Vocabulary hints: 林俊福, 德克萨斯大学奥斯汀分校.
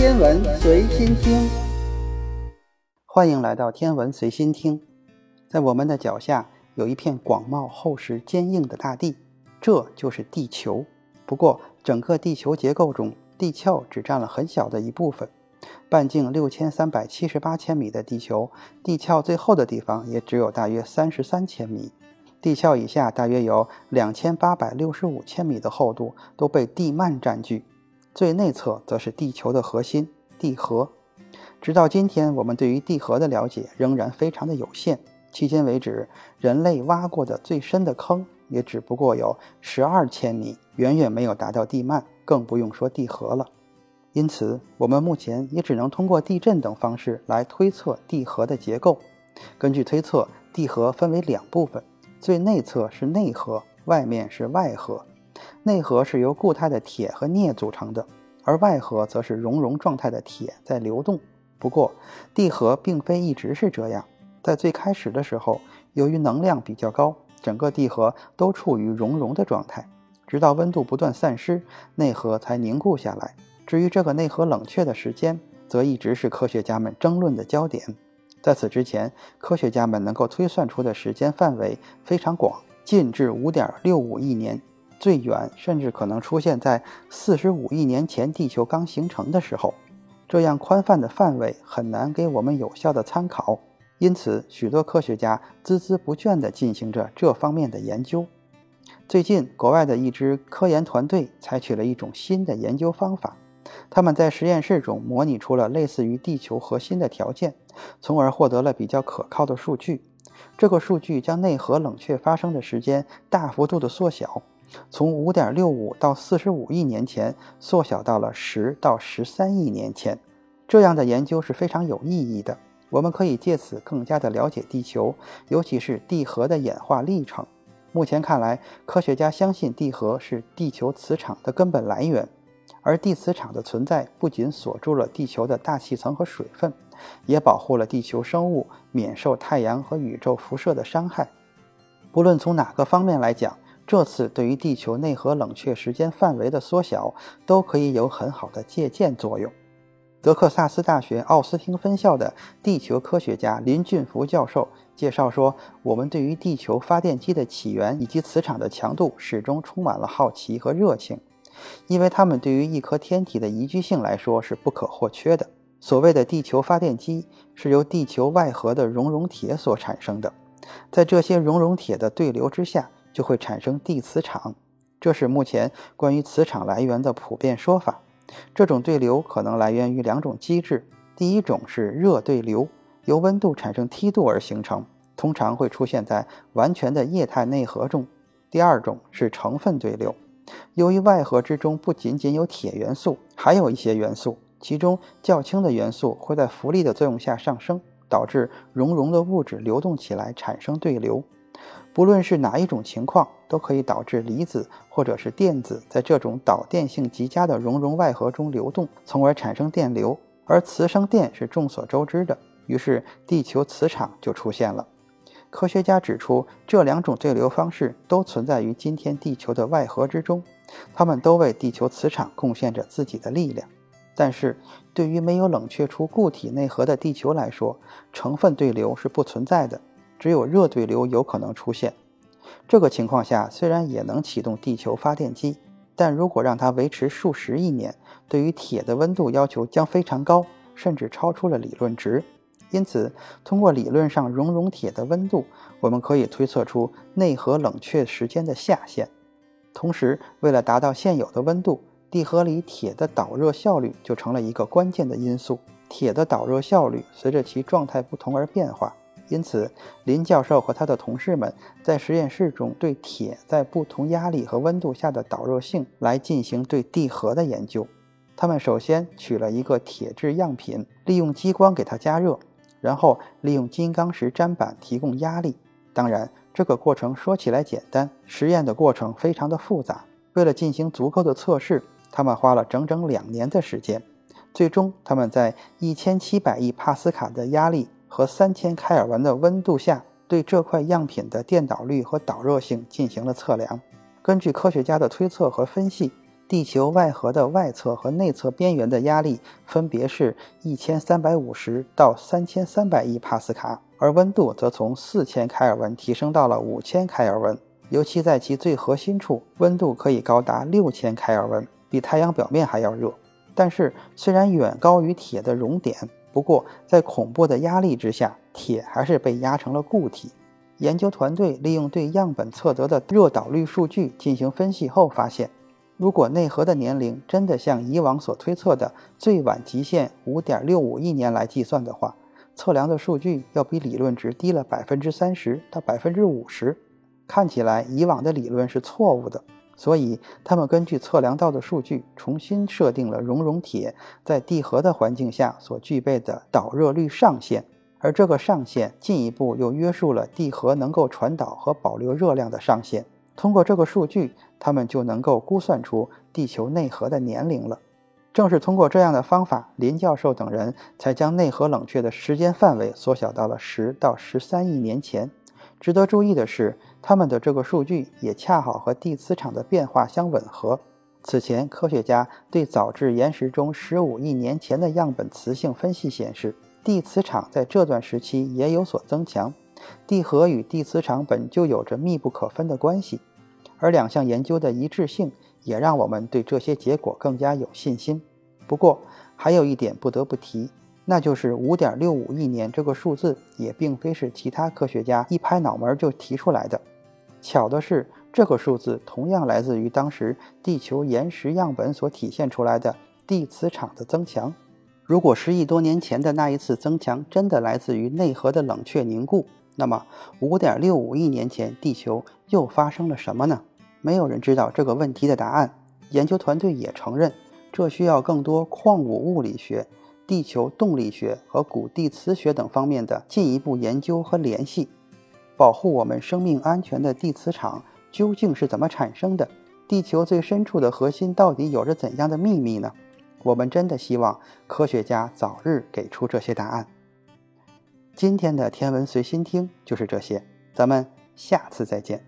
天文随心听，欢迎来到天文随心听。在我们的脚下有一片广袤厚实坚硬的大地，这就是地球。不过整个地球结构中，地壳只占了很小的一部分。半径6378千米的地球，地壳最厚的地方也只有大约33千米。地壳以下大约有2865千米的厚度都被地幔占据，最内侧则是地球的核心地核。直到今天，我们对于地核的了解仍然非常的有限。迄今为止，人类挖过的最深的坑也只不过有12千米，远远没有达到地幔，更不用说地核了。因此，我们目前也只能通过地震等方式来推测地核的结构。根据推测，地核分为两部分，最内侧是内核，外面是外核。内核是由固态的铁和镍组成的，而外核则是熔状态的铁在流动。不过，地核并非一直是这样。在最开始的时候，由于能量比较高，整个地核都处于熔的状态，直到温度不断散失，内核才凝固下来。至于这个内核冷却的时间，则一直是科学家们争论的焦点。在此之前，科学家们能够推算出的时间范围非常广，近至 5.65 亿年，最远甚至可能出现在45亿年前地球刚形成的时候。这样宽泛的范围很难给我们有效的参考，因此许多科学家孜孜不倦地进行着这方面的研究。最近，国外的一支科研团队采取了一种新的研究方法，他们在实验室中模拟出了类似于地球核心的条件，从而获得了比较可靠的数据。这个数据将内核冷却发生的时间大幅度的缩小，从 5.65 到45亿年前缩小到了10到13亿年前。这样的研究是非常有意义的，我们可以借此更加的了解地球，尤其是地核的演化历程。目前看来，科学家相信地核是地球磁场的根本来源，而地磁场的存在不仅锁住了地球的大气层和水分，也保护了地球生物免受太阳和宇宙辐射的伤害。不论从哪个方面来讲，这次对于地球内核冷却时间范围的缩小都可以有很好的借鉴作用。德克萨斯大学奥斯汀分校的地球科学家林俊福教授介绍说，我们对于地球发电机的起源以及磁场的强度始终充满了好奇和热情，因为它们对于一颗天体的宜居性来说是不可或缺的。所谓的地球发电机是由地球外核的熔铁所产生的，在这些熔铁的对流之下，就会产生地磁场。这是目前关于磁场来源的普遍说法。这种对流可能来源于两种机制，第一种是热对流，由温度产生梯度而形成，通常会出现在完全的液态内核中；第二种是成分对流，由于外核之中不仅仅有铁元素，还有一些元素，其中较轻的元素会在浮力的作用下上升，导致熔的物质流动起来产生对流。不论是哪一种情况，都可以导致离子或者是电子在这种导电性极佳的熔外核中流动，从而产生电流。而磁生电是众所周知的，于是地球磁场就出现了。科学家指出，这两种对流方式都存在于今天地球的外核之中，它们都为地球磁场贡献着自己的力量。但是对于没有冷却出固体内核的地球来说，成分对流是不存在的，只有热对流有可能出现。这个情况下，虽然也能启动地球发电机，但如果让它维持数十亿年，对于铁的温度要求将非常高，甚至超出了理论值。因此，通过理论上熔铁的温度，我们可以推测出内核冷却时间的下限。同时，为了达到现有的温度，地核里铁的导热效率就成了一个关键的因素。铁的导热效率随着其状态不同而变化，因此林教授和他的同事们在实验室中对铁在不同压力和温度下的导热性来进行对地核的研究。他们首先取了一个铁质样品，利用激光给它加热，然后利用金刚石砧板提供压力。当然，这个过程说起来简单，实验的过程非常的复杂。为了进行足够的测试，他们花了整整2年的时间。最终，他们在1700亿帕斯卡的压力和3000开尔文的温度下，对这块样品的电导率和导热性进行了测量。根据科学家的推测和分析，地球外核的外侧和内侧边缘的压力分别是1350到3300亿帕斯卡，而温度则从4000开尔文提升到了5000开尔文，尤其在其最核心处，温度可以高达6000开尔文，比太阳表面还要热。但是虽然远高于铁的熔点，不过在恐怖的压力之下，铁还是被压成了固体。研究团队利用对样本测得的热导率数据进行分析后发现，如果内核的年龄真的像以往所推测的最晚极限 5.65 亿年来计算的话，测量的数据要比理论值低了 30% 到 50%， 看起来以往的理论是错误的。所以他们根据测量到的数据重新设定了熔铁在地核的环境下所具备的导热率上限，而这个上限进一步又约束了地核能够传导和保留热量的上限。通过这个数据，他们就能够估算出地球内核的年龄了。正是通过这样的方法，林教授等人才将内核冷却的时间范围缩小到了10到13亿年前。值得注意的是，他们的这个数据也恰好和地磁场的变化相吻合。此前，科学家对早至岩石中15亿年前的样本磁性分析显示，地磁场在这段时期也有所增强，地核与地磁场本就有着密不可分的关系。而两项研究的一致性也让我们对这些结果更加有信心。不过，还有一点不得不提，那就是 5.65 亿年这个数字也并非是其他科学家一拍脑门就提出来的。巧的是，这个数字同样来自于当时地球岩石样本所体现出来的地磁场的增强。如果10亿多年前的那一次增强真的来自于内核的冷却凝固，那么 5.65 亿年前地球又发生了什么呢？没有人知道这个问题的答案。研究团队也承认，这需要更多矿物物理学、地球动力学和古地磁学等方面的进一步研究和联系。保护我们生命安全的地磁场究竟是怎么产生的？地球最深处的核心到底有着怎样的秘密呢？我们真的希望科学家早日给出这些答案。今天的天文随心听就是这些，咱们下次再见。